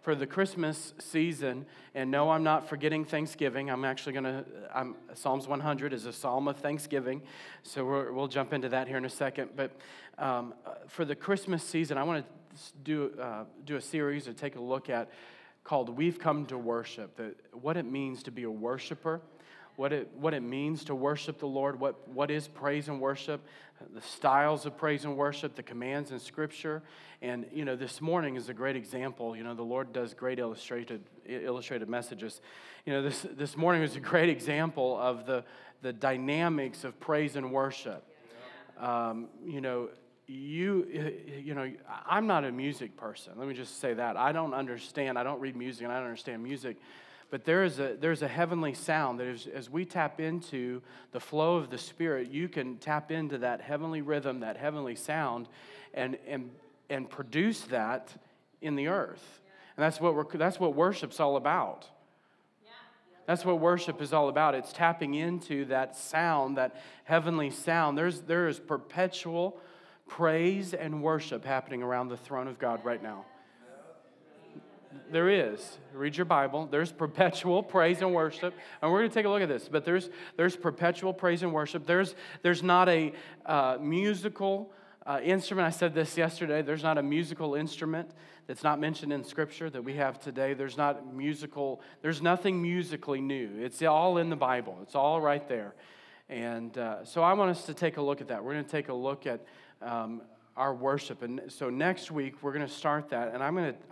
for the Christmas season, and no, I'm not forgetting Thanksgiving. Psalms 100 is a psalm of Thanksgiving, so we'll jump into that here in a second. But for the Christmas season, I want to do a series or take a look at called "We've Come to Worship," what it means to be a worshiper, what it means to worship the Lord, what is praise and worship, the styles of praise and worship, the commands in Scripture. And, you know, this morning is a great example. You know, the Lord does great illustrated messages. You know, this morning was a great example of the dynamics of praise and worship. I'm not a music person. Let me just say that. I don't read music, and I don't understand music. But there's a heavenly sound that is, as we tap into the flow of the Spirit, you can tap into that heavenly rhythm, that heavenly sound, and produce that in the earth. And that's what worship's all about. That's what worship is all about. It's tapping into that sound, that heavenly sound. There is perpetual praise and worship happening around the throne of God right now. There is. Read your Bible. There's perpetual praise and worship. And we're going to take a look at this. But there's perpetual praise and worship. There's not a musical instrument. I said this yesterday. There's not a musical instrument that's not mentioned in Scripture that we have today. There's nothing musically new. It's all in the Bible. It's all right there. And so I want us to take a look at that. We're going to take a look at our worship. And so next week we're going to start that, and I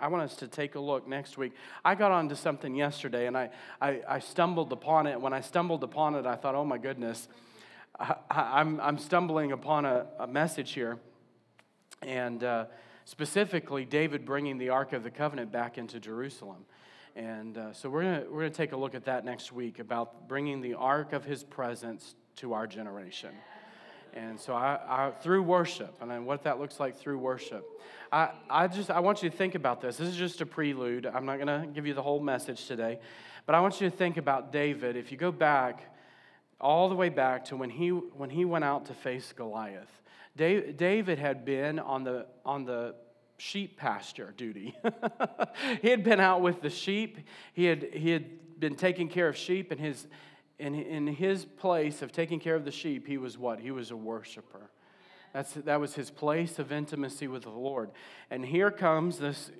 want us to take a look next week. I got onto something yesterday, and I stumbled upon it. When I stumbled upon it, I thought, oh my goodness, I'm stumbling upon a message here, and specifically David bringing the Ark of the Covenant back into Jerusalem. And so we're going to take a look at that next week, about bringing the Ark of His presence to our generation. And so I through worship, and then what that looks like through worship. I want you to think about this. This is just a prelude. I'm not going to give you the whole message today, but I want you to think about David. If you go back, all the way back to when he went out to face Goliath, David had been on the sheep pasture duty. He had been out with the sheep. He had been taking care of sheep, and his. And in his place of taking care of the sheep, he was what? He was a worshiper. That was his place of intimacy with the Lord. And here comes this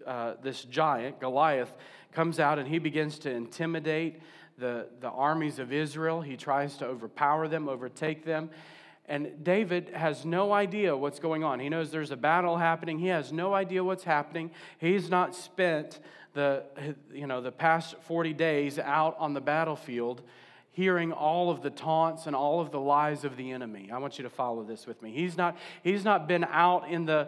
giant, Goliath, comes out, and he begins to intimidate the armies of Israel. He tries to overpower them, overtake them. And David has no idea what's going on. He knows there's a battle happening. He has no idea what's happening. He's not spent the past 40 days out on the battlefield hearing all of the taunts and all of the lies of the enemy. I want you to follow this with me. He's not been out in the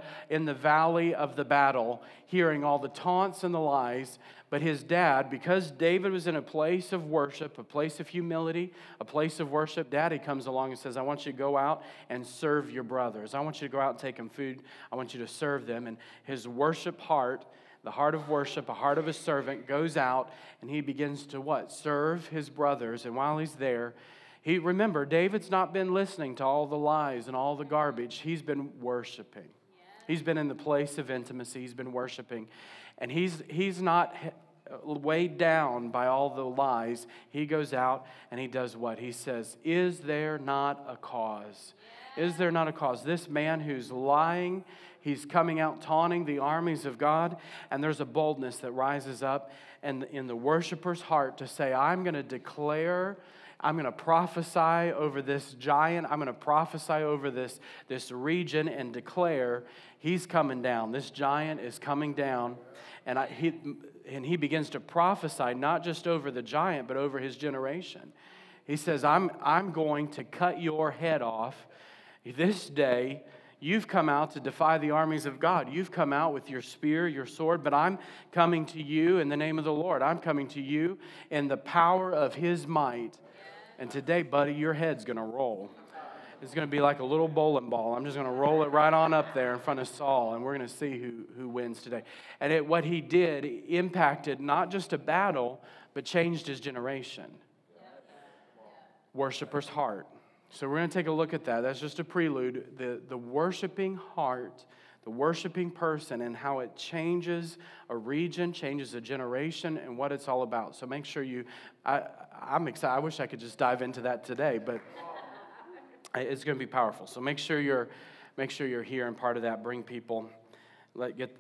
valley of the battle hearing all the taunts and the lies, but his dad, because David was in a place of worship, a place of humility, a place of worship, Daddy comes along and says, I want you to go out and serve your brothers. I want you to go out and take them food. I want you to serve them. And his worship heart, the heart of worship, a heart of a servant, goes out, and he begins to what? Serve his brothers. And while he's there, remember, David's not been listening to all the lies and all the garbage. He's been worshiping. Yeah. He's been in the place of intimacy. He's been worshiping. And he's not weighed down by all the lies. He goes out, and he does what? He says, is there not a cause? Yeah. Is there not a cause? This man who's lying, he's coming out taunting the armies of God, and there's a boldness that rises up and in the worshiper's heart to say, I'm going to declare, I'm going to prophesy over this giant, I'm going to prophesy over this region and declare he's coming down. This giant is coming down, and he begins to prophesy not just over the giant, but over his generation. He says, I'm going to cut your head off this day. You've come out to defy the armies of God. You've come out with your spear, your sword, but I'm coming to you in the name of the Lord. I'm coming to you in the power of His might. And today, buddy, your head's going to roll. It's going to be like a little bowling ball. I'm just going to roll it right on up there in front of Saul, and we're going to see who wins today. And what he did impacted not just a battle, but changed his generation. Worshiper's heart. So we're going to take a look at that. That's just a prelude. The worshiping heart, the worshiping person, and how it changes a region, changes a generation, and what it's all about. So make sure you, I'm excited. I wish I could just dive into that today, but it's going to be powerful. So make sure you're here and part of that. Bring people.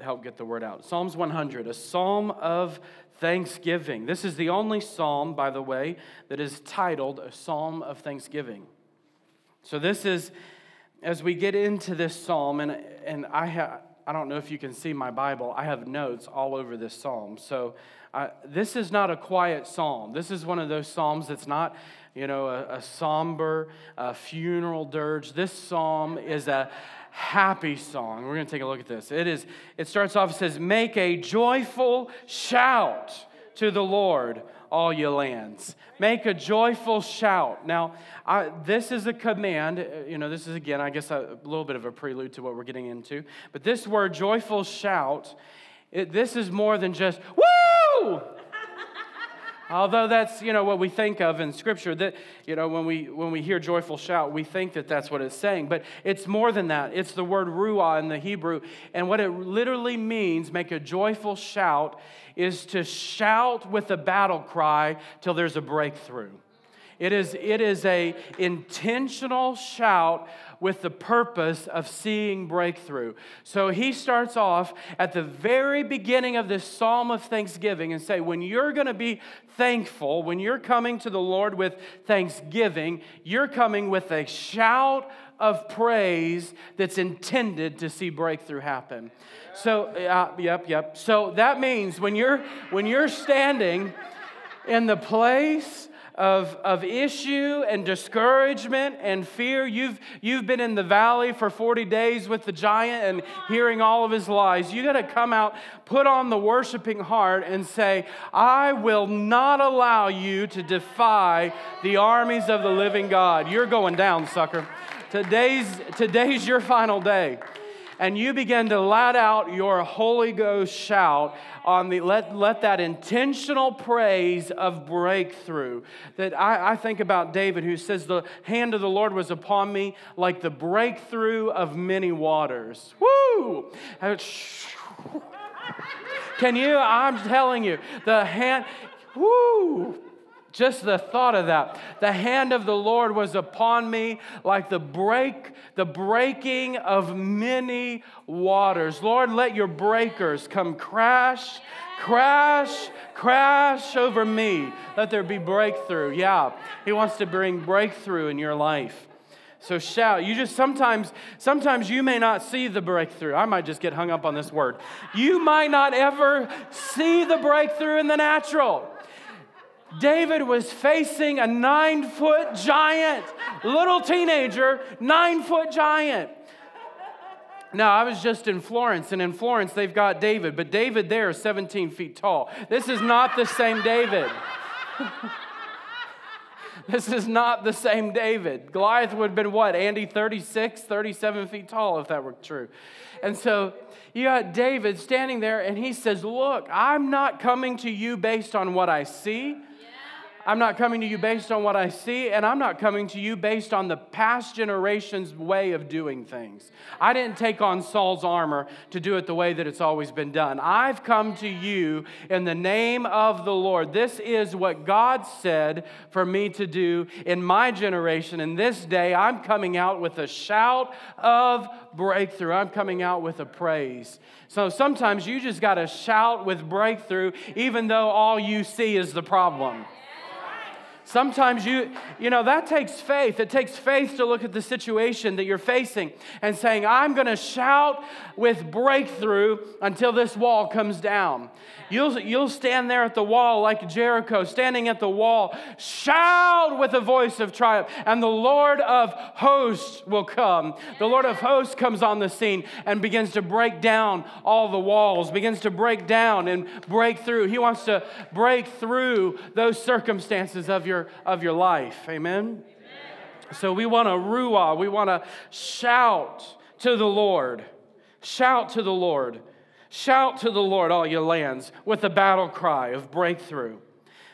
Help get the word out. Psalms 100, a psalm of thanksgiving. This is the only psalm, by the way, that is titled a psalm of thanksgiving. So this is, as we get into this psalm, and I don't know if you can see my Bible. I have notes all over this psalm. So this is not a quiet psalm. This is one of those psalms that's not, a somber funeral dirge. This psalm is a happy song. We're going to take a look at this. It starts off, it says, "Make a joyful shout to the Lord, all you lands. Make a joyful shout." Now, this is a command. This is, again, I guess a little bit of a prelude to what we're getting into. But this word, joyful shout, this is more than just, woo! Although that's, what we think of in Scripture, that, when we hear joyful shout, we think that that's what it's saying. But it's more than that. It's the word ruah in the Hebrew. And what it literally means, make a joyful shout, is to shout with a battle cry till there's a breakthrough. It is a intentional shout with the purpose of seeing breakthrough. So he starts off at the very beginning of this psalm of thanksgiving and say, when you're going to be thankful, when you're coming to the Lord with thanksgiving, you're coming with a shout of praise that's intended to see breakthrough happen. So, yep. So that means when you're standing in the place of issue and discouragement and fear. You've been in the valley for 40 days with the giant and hearing all of his lies. You got to come out, put on the worshiping heart and say, I will not allow you to defy the armies of the living God. You're going down, sucker. Today's your final day. And you begin to let out your Holy Ghost shout on the let that intentional praise of breakthrough. That I think about David, who says, the hand of the Lord was upon me like the breakthrough of many waters. Woo! Can you? I'm telling you, the hand. Woo! Just the thought of that. The hand of the Lord was upon me like the breaking of many waters. Lord, let your breakers come crash over me. Let there be breakthrough. Yeah, he wants to bring breakthrough in your life. So shout. You just sometimes you may not see the breakthrough. I might just get hung up on this word. You might not ever see the breakthrough in the natural. David was facing a 9-foot giant, little teenager, 9-foot giant. Now, I was just in Florence, and in Florence, they've got David, but David there is 17 feet tall. This is not the same David. This is not the same David. Goliath would have been what, Andy, 36, 37 feet tall, if that were true. And so you got David standing there, and he says, look, I'm not coming to you based on what I see. I'm not coming to you based on what I see, and I'm not coming to you based on the past generation's way of doing things. I didn't take on Saul's armor to do it the way that it's always been done. I've come to you in the name of the Lord. This is what God said for me to do in my generation. In this day, I'm coming out with a shout of breakthrough. I'm coming out with a praise. So sometimes you just got to shout with breakthrough, even though all you see is the problem. Sometimes you know, that takes faith. It takes faith to look at the situation that you're facing and saying, I'm going to shout with breakthrough until this wall comes down. You'll stand there at the wall like Jericho, standing at the wall, shout with a voice of triumph, and the Lord of hosts will come. The Lord of hosts comes on the scene and begins to break down all the walls, begins to break down and break through. He wants to break through those circumstances of your life. Amen? Amen. So we want to ruah. We want to shout to the Lord. Shout to the Lord. Shout to the Lord, all your lands, with a battle cry of breakthrough. It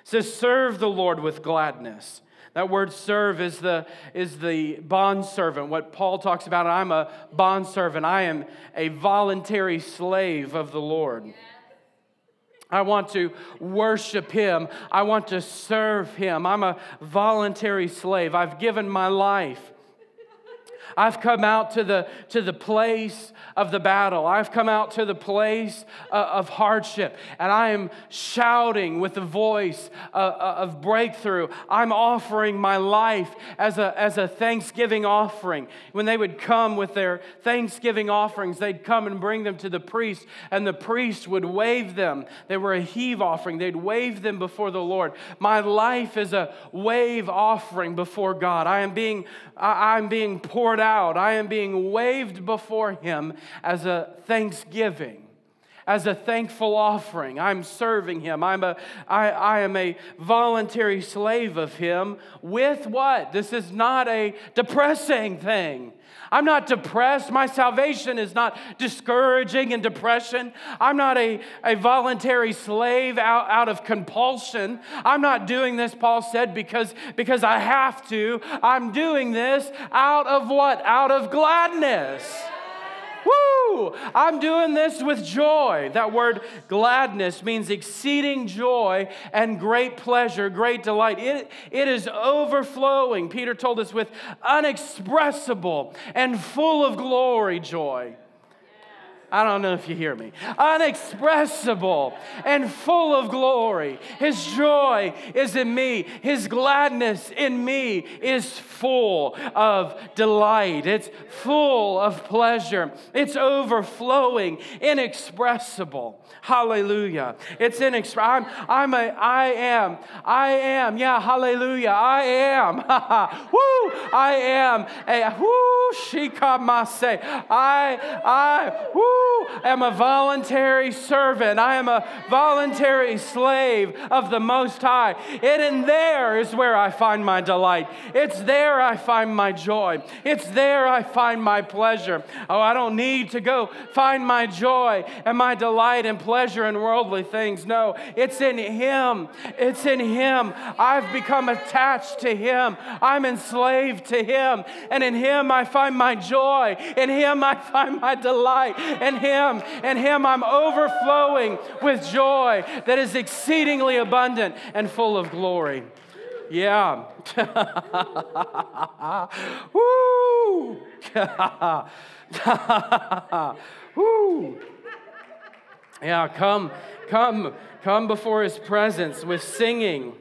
says, serve the Lord with gladness. That word serve is the bondservant, what Paul talks about. I'm a bondservant. I am a voluntary slave of the Lord. Yeah. I want to worship Him. I want to serve Him. I'm a voluntary slave. I've given my life. I've come out to the place of the battle. I've come out to the place of hardship. And I am shouting with the voice of breakthrough. I'm offering my life as a thanksgiving offering. When they would come with their thanksgiving offerings, they'd come and bring them to the priest, and the priest would wave them. They were a heave offering. They'd wave them before the Lord. My life is a wave offering before God. I'm being poured out. I am being waved before Him as a thanksgiving, as a thankful offering. I'm serving Him. I am a voluntary slave of Him with what? This is not a depressing thing. I'm not depressed. My salvation is not discouraging and depression. I'm not a voluntary slave out of compulsion. I'm not doing this, Paul said, because I have to. I'm doing this out of what? Out of gladness. Woo! I'm doing this with joy. That word gladness means exceeding joy and great pleasure, great delight. It is overflowing. Peter told us with unexpressible and full of glory joy. I don't know if you hear me. Unexpressible and full of glory. His joy is in me. His gladness in me is full of delight. It's full of pleasure. It's overflowing, inexpressible. Hallelujah. It's inexpressible. I am. Yeah, hallelujah. I am. Woo! I am a whoo shikamase. I am a voluntary servant. I am a voluntary slave of the Most High. It in there is where I find my delight. It's there I find my joy. It's there I find my pleasure. Oh, I don't need to go find my joy and my delight and pleasure in worldly things. No, it's in Him. It's in Him. I've become attached to Him. I'm enslaved to Him. And in Him I find my joy. In Him I find my delight. In Him, I'm overflowing with joy that is exceedingly abundant and full of glory. Yeah. Woo. Woo. Yeah, come before His presence with singing.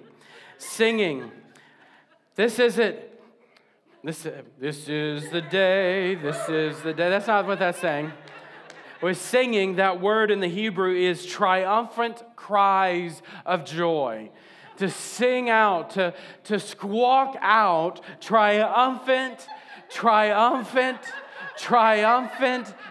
Singing. This is it. This is the day. This is the day. That's not what that's saying. We're singing, that word in the Hebrew is triumphant cries of joy. To sing out, to squawk out triumphant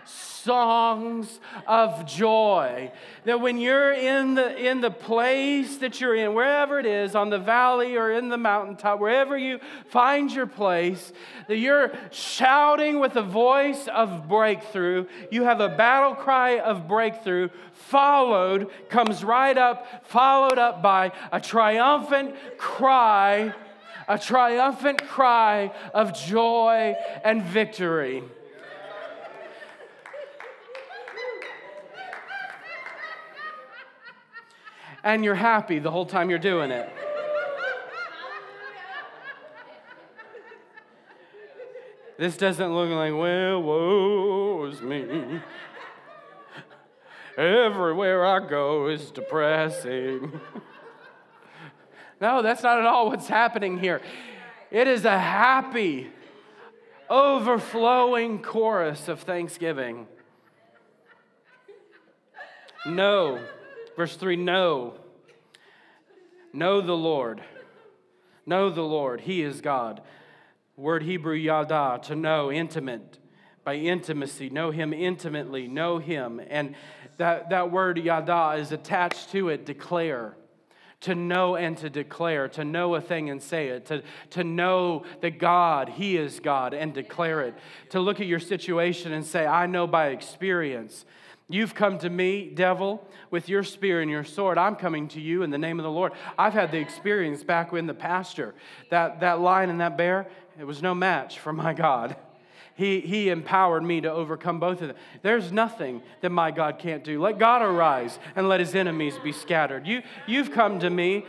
songs of joy. That when you're in the place that you're in, wherever it is, on the valley or in the mountaintop, wherever you find your place, that you're shouting with a voice of breakthrough. You have a battle cry of breakthrough, followed up by a triumphant cry of joy and victory. And you're happy the whole time you're doing it. This doesn't look like, well, woe's me. Everywhere I go is depressing. No, that's not at all what's happening here. It is a happy, overflowing chorus of thanksgiving. No. Verse 3, no. Know the Lord. Know the Lord. He is God. Word Hebrew, yada, to know, intimate, by intimacy. Know him intimately. Know him. And that word yada is attached to it, declare. To know and to declare, to know a thing and say it, to know that God, He is God, and declare it. To look at your situation and say, I know by experience. You've come to me, devil, with your spear and your sword. I'm coming to you in the name of the Lord. I've had the experience back in the pasture. That lion and that bear, it was no match for my God. He empowered me to overcome both of them. There's nothing that my God can't do. Let God arise and let his enemies be scattered. You've come to me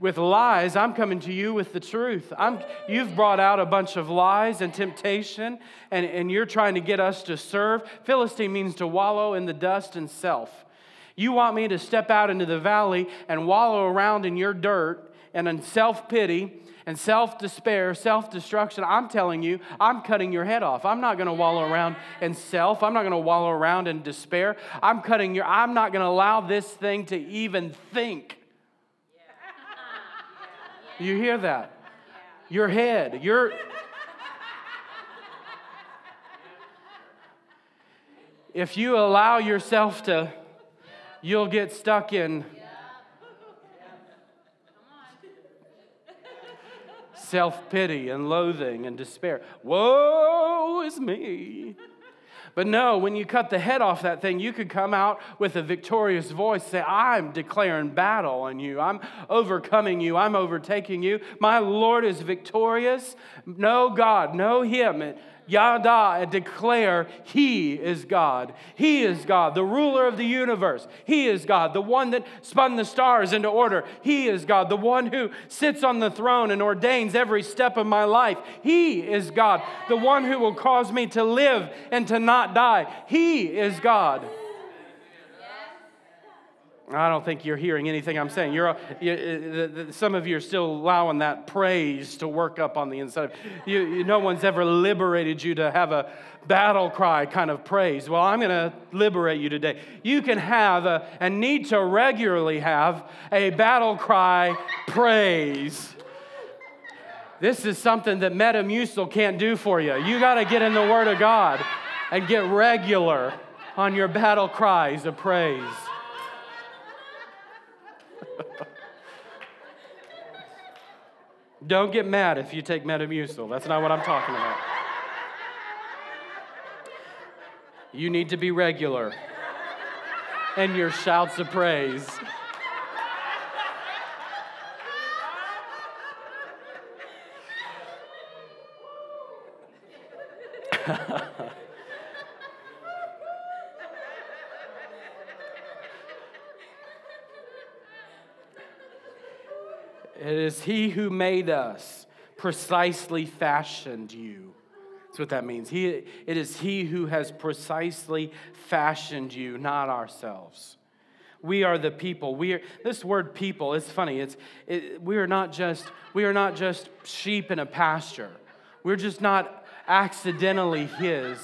with lies. I'm coming to you with the truth. You've brought out a bunch of lies and temptation, and you're trying to get us to serve. Philistine means to wallow in the dust and self. You want me to step out into the valley and wallow around in your dirt and in self-pity and self-despair, self-destruction. I'm telling you, I'm cutting your head off. I'm not going to wallow around in self. I'm not going to wallow around in despair. I'm not going to allow this thing to even think. Yeah. You hear that? Yeah. Your head, if you allow yourself to, you'll get stuck in self-pity and loathing and despair. Woe is me. But no, when you cut the head off that thing, you could come out with a victorious voice, say, I'm declaring battle on you. I'm overcoming you. I'm overtaking you. My Lord is victorious. Know God. Know him. Yada, declare He is God. He is God, the ruler of the universe. He is God, the one that spun the stars into order. He is God, the one who sits on the throne and ordains every step of my life. He is God, the one who will cause me to live and to not die. He is God. I don't think you're hearing anything I'm saying. Some of you are still allowing that praise to work up on the inside of you. No one's ever liberated you to have a battle cry kind of praise. Well, I'm going to liberate you today. You can have and need to regularly have a battle cry praise. This is something that Metamucil can't do for you. You got to get in the Word of God and get regular on your battle cries of praise. Don't get mad if you take Metamucil. That's not what I'm talking about. You need to be regular in your shouts of praise. It is He who made us, precisely fashioned you. That's what that means. It is He who has precisely fashioned you, not ourselves. We are the people. This word people is funny. We are not just sheep in a pasture. We're just not accidentally His.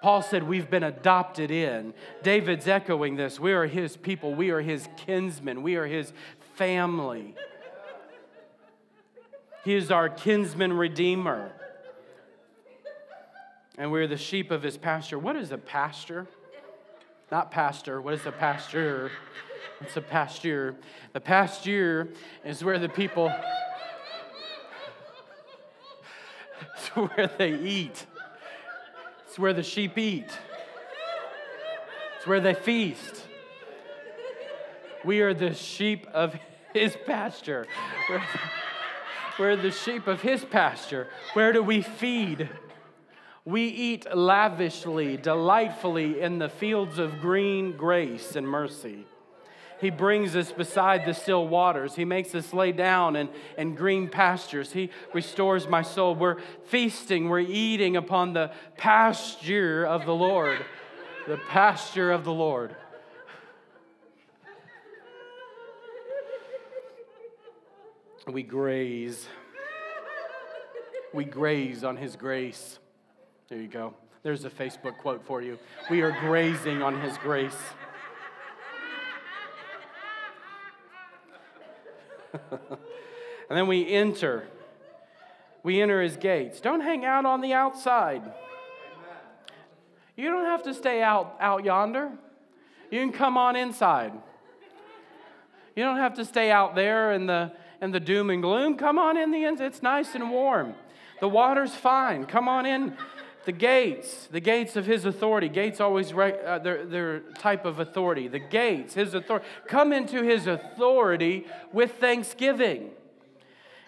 Paul said we've been adopted in. David's echoing this. We are His people. We are His kinsmen. We are His family. He is our kinsman redeemer. And we're the sheep of his pasture. What is a pasture? Not pastor. What is a pasture? It's a pasture. The pasture is where the people, it's where they eat. It's where the sheep eat. It's where they feast. We are the sheep of his pasture. We're the sheep of his pasture. Where do we feed? We eat lavishly, delightfully in the fields of green grace and mercy. He brings us beside the still waters. He makes us lay down in green pastures. He restores my soul. We're feasting. We're eating upon the pasture of the Lord. The pasture of the Lord. We graze. We graze on His grace. There you go. There's a Facebook quote for you. We are grazing on His grace. And then we enter. We enter His gates. Don't hang out on the outside. You don't have to stay out yonder. You can come on inside. You don't have to stay out there in the doom and gloom. Come on in the inside. It's nice and warm. The water's fine. Come on in. The gates of His authority. Gates always their type of authority. The gates, His authority. Come into His authority with thanksgiving.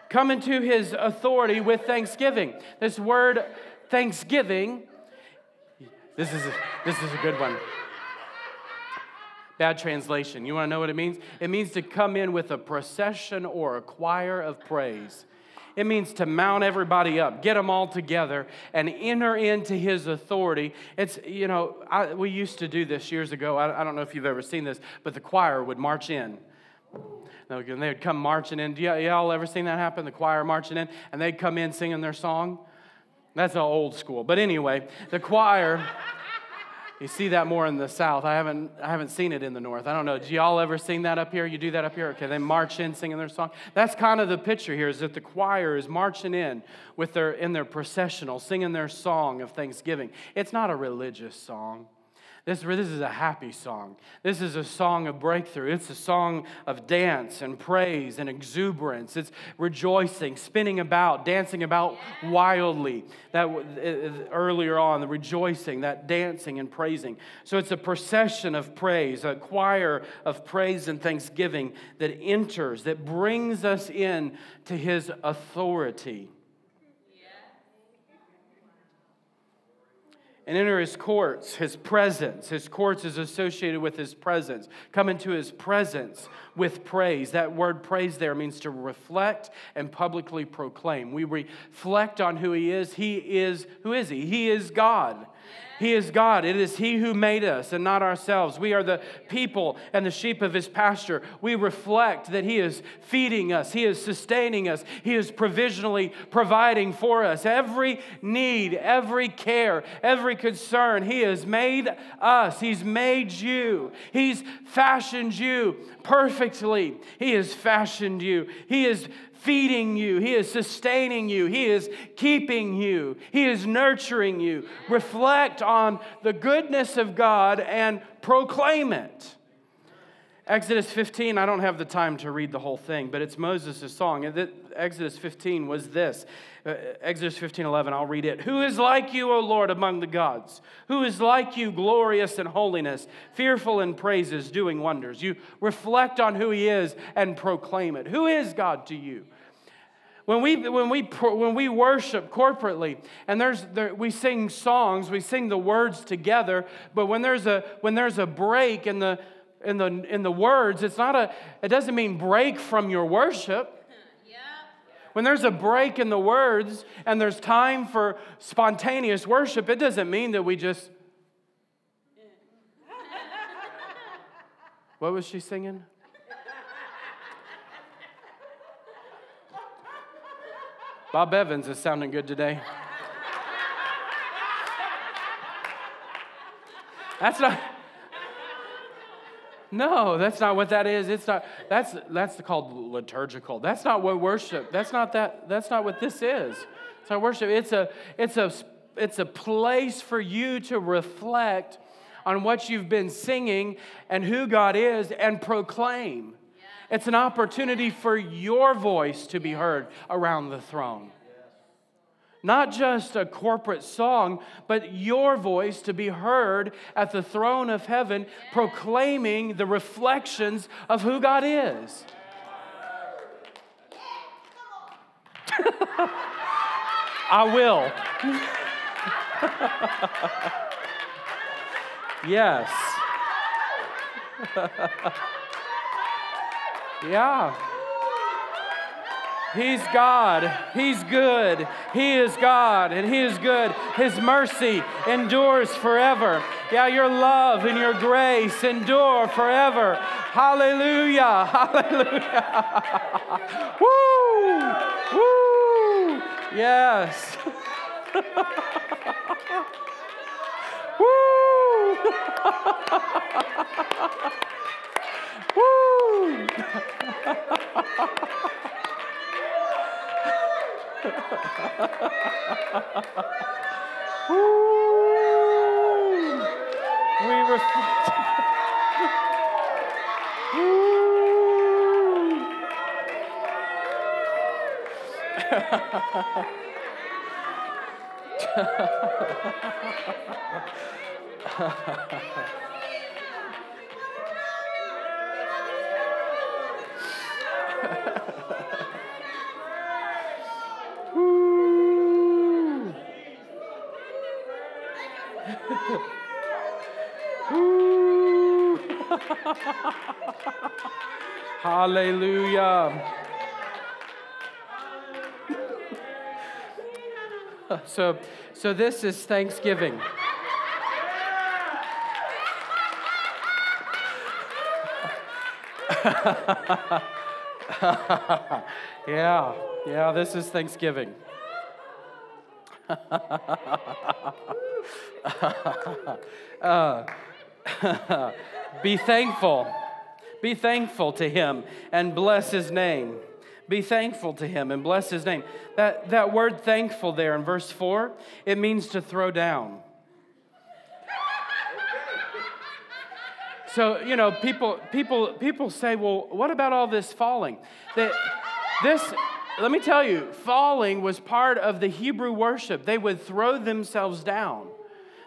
Come into His authority with thanksgiving. This word, thanksgiving, this is a good one. Bad translation. You want to know what it means? It means to come in with a procession or a choir of praise. It means to mount everybody up, get them all together, and enter into His authority. It's, you know, we used to do this years ago. I don't know if you've ever seen this, but the choir would march in. And they would come marching in. Do y'all ever seen that happen? The choir marching in, and they'd come in singing their song. That's old school. But anyway, the choir. You see that more in the South. I haven't seen it in the North. I don't know. Do y'all ever seen that up here? You do that up here? Okay, they march in singing their song. That's kind of the picture here, is that the choir is marching in with in their processional, singing their song of thanksgiving. It's not a religious song. This is a happy song. This is a song of breakthrough. It's a song of dance and praise and exuberance. It's rejoicing, spinning about, dancing about wildly. That earlier on, the rejoicing, that dancing and praising. So it's a procession of praise, a choir of praise and thanksgiving that enters, that brings us in to His authority. And enter His courts, His presence. His courts is associated with His presence. Come into His presence with praise. That word praise there means to reflect and publicly proclaim. We reflect on who He is. He is, who is He? He is God. He is God. It is He who made us and not ourselves. We are the people and the sheep of His pasture. We reflect that He is feeding us. He is sustaining us. He is provisionally providing for us. Every need, every care, every concern, He has made us. He's made you. He's fashioned you perfectly. He has fashioned you. He is feeding you. He is sustaining you. He is keeping you. He is nurturing you. Reflect on the goodness of God and proclaim it. Exodus 15, I don't have the time to read the whole thing, but it's Moses' song. Exodus 15 was this. Exodus 15:11, I'll read it. Who is like you, O Lord, among the gods? Who is like you, glorious in holiness, fearful in praises, doing wonders? You reflect on who He is and proclaim it. Who is God to you? When we worship corporately, and we sing songs, we sing the words together, but when there's a break in the words, it doesn't mean break from your worship. When there's a break in the words and there's time for spontaneous worship, it doesn't mean that we just... What was she singing? Bob Evans is sounding good today. That's not what that is. It's not. That's called liturgical. That's not what worship. That's not what this is. It's not worship. It's a place for you to reflect on what you've been singing and who God is and proclaim. It's an opportunity for your voice to be heard around the throne. Not just a corporate song, but your voice to be heard at the throne of heaven, proclaiming the reflections of who God is. I will. Yes. Yeah. He's God. He's good. He is God, and He is good. His mercy endures forever. Yeah, your love and your grace endure forever. Hallelujah. Hallelujah. Woo. Woo. Yes. Woo. Woo. Woo. We reflect. Woo. Hallelujah. So this is Thanksgiving. Yeah, this is Thanksgiving. Be thankful. Be thankful to Him and bless His name. Be thankful to Him and bless His name. That word thankful there in verse 4, it means to throw down. So, you know, people say, well, what about all this falling? Let me tell you, falling was part of the Hebrew worship. They would throw themselves down.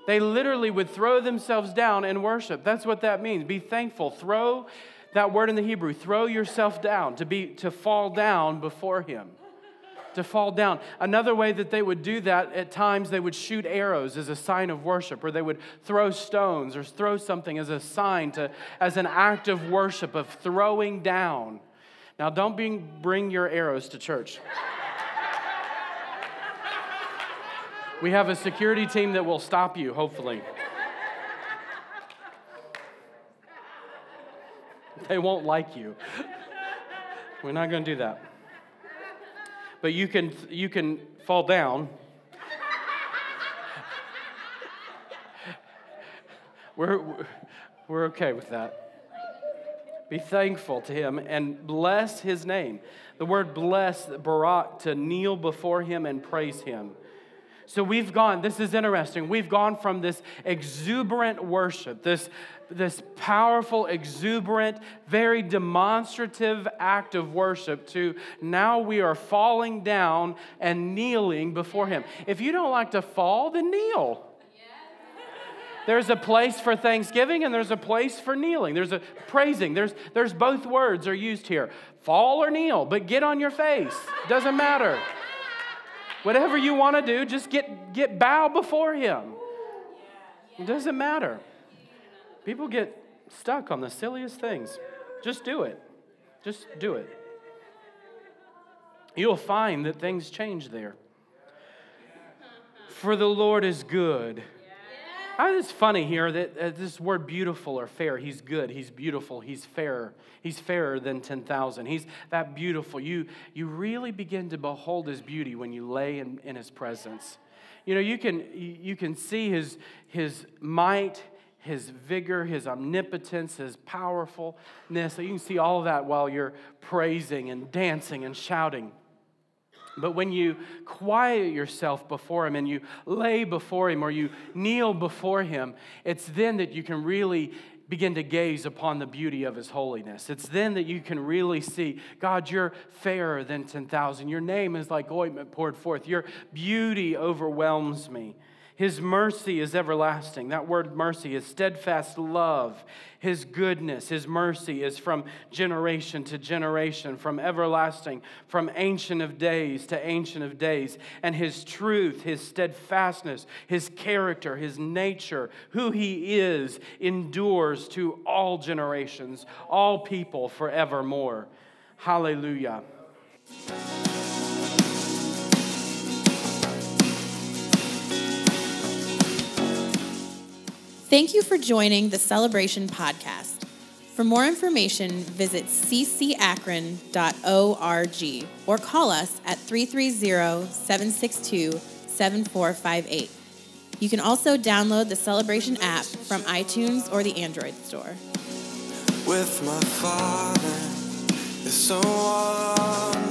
They literally would throw themselves down in worship. That's what that means. Be thankful. Throw, that word in the Hebrew, throw yourself down, to fall down before Him, to fall down. Another way that they would do that, at times they would shoot arrows as a sign of worship, or they would throw stones or throw something as a sign, as an act of worship, of throwing down. Now, don't bring your arrows to church. We have a security team that will stop you, hopefully. They won't like you. We're not going to do that. But you can fall down. We're okay with that. Be thankful to Him and bless His name. The word bless, barak, to kneel before Him and praise Him. So this is interesting, we've gone from this exuberant worship, this powerful, exuberant, very demonstrative act of worship, to now we are falling down and kneeling before Him. If you don't like to fall, then kneel. There's a place for thanksgiving and there's a place for kneeling. There's a praising. There's both words are used here. Fall or kneel, but get on your face. Doesn't matter. Whatever you want to do, just get bow before Him. It doesn't matter. People get stuck on the silliest things. Just do it. Just do it. You'll find that things change there. For the Lord is good. It's funny here that this word beautiful or fair, He's good, He's beautiful, He's fair. He's fairer than 10,000. He's that beautiful. You really begin to behold His beauty when you lay in His presence. You know, you can see His might, His vigor, His omnipotence, His powerfulness. You can see all of that while you're praising and dancing and shouting. But when you quiet yourself before Him and you lay before Him or you kneel before Him, it's then that you can really begin to gaze upon the beauty of His holiness. It's then that you can really see, God, You're fairer than 10,000. Your name is like ointment poured forth. Your beauty overwhelms me. His mercy is everlasting. That word mercy is steadfast love. His goodness, His mercy is from generation to generation, from everlasting, from ancient of days to ancient of days. And His truth, His steadfastness, His character, His nature, who He is, endures to all generations, all people forevermore. Hallelujah. Thank you for joining the Celebration Podcast. For more information, visit ccacron.org or call us at 330-762-7458. You can also download the Celebration app from iTunes or the Android store. With my Father, there's someone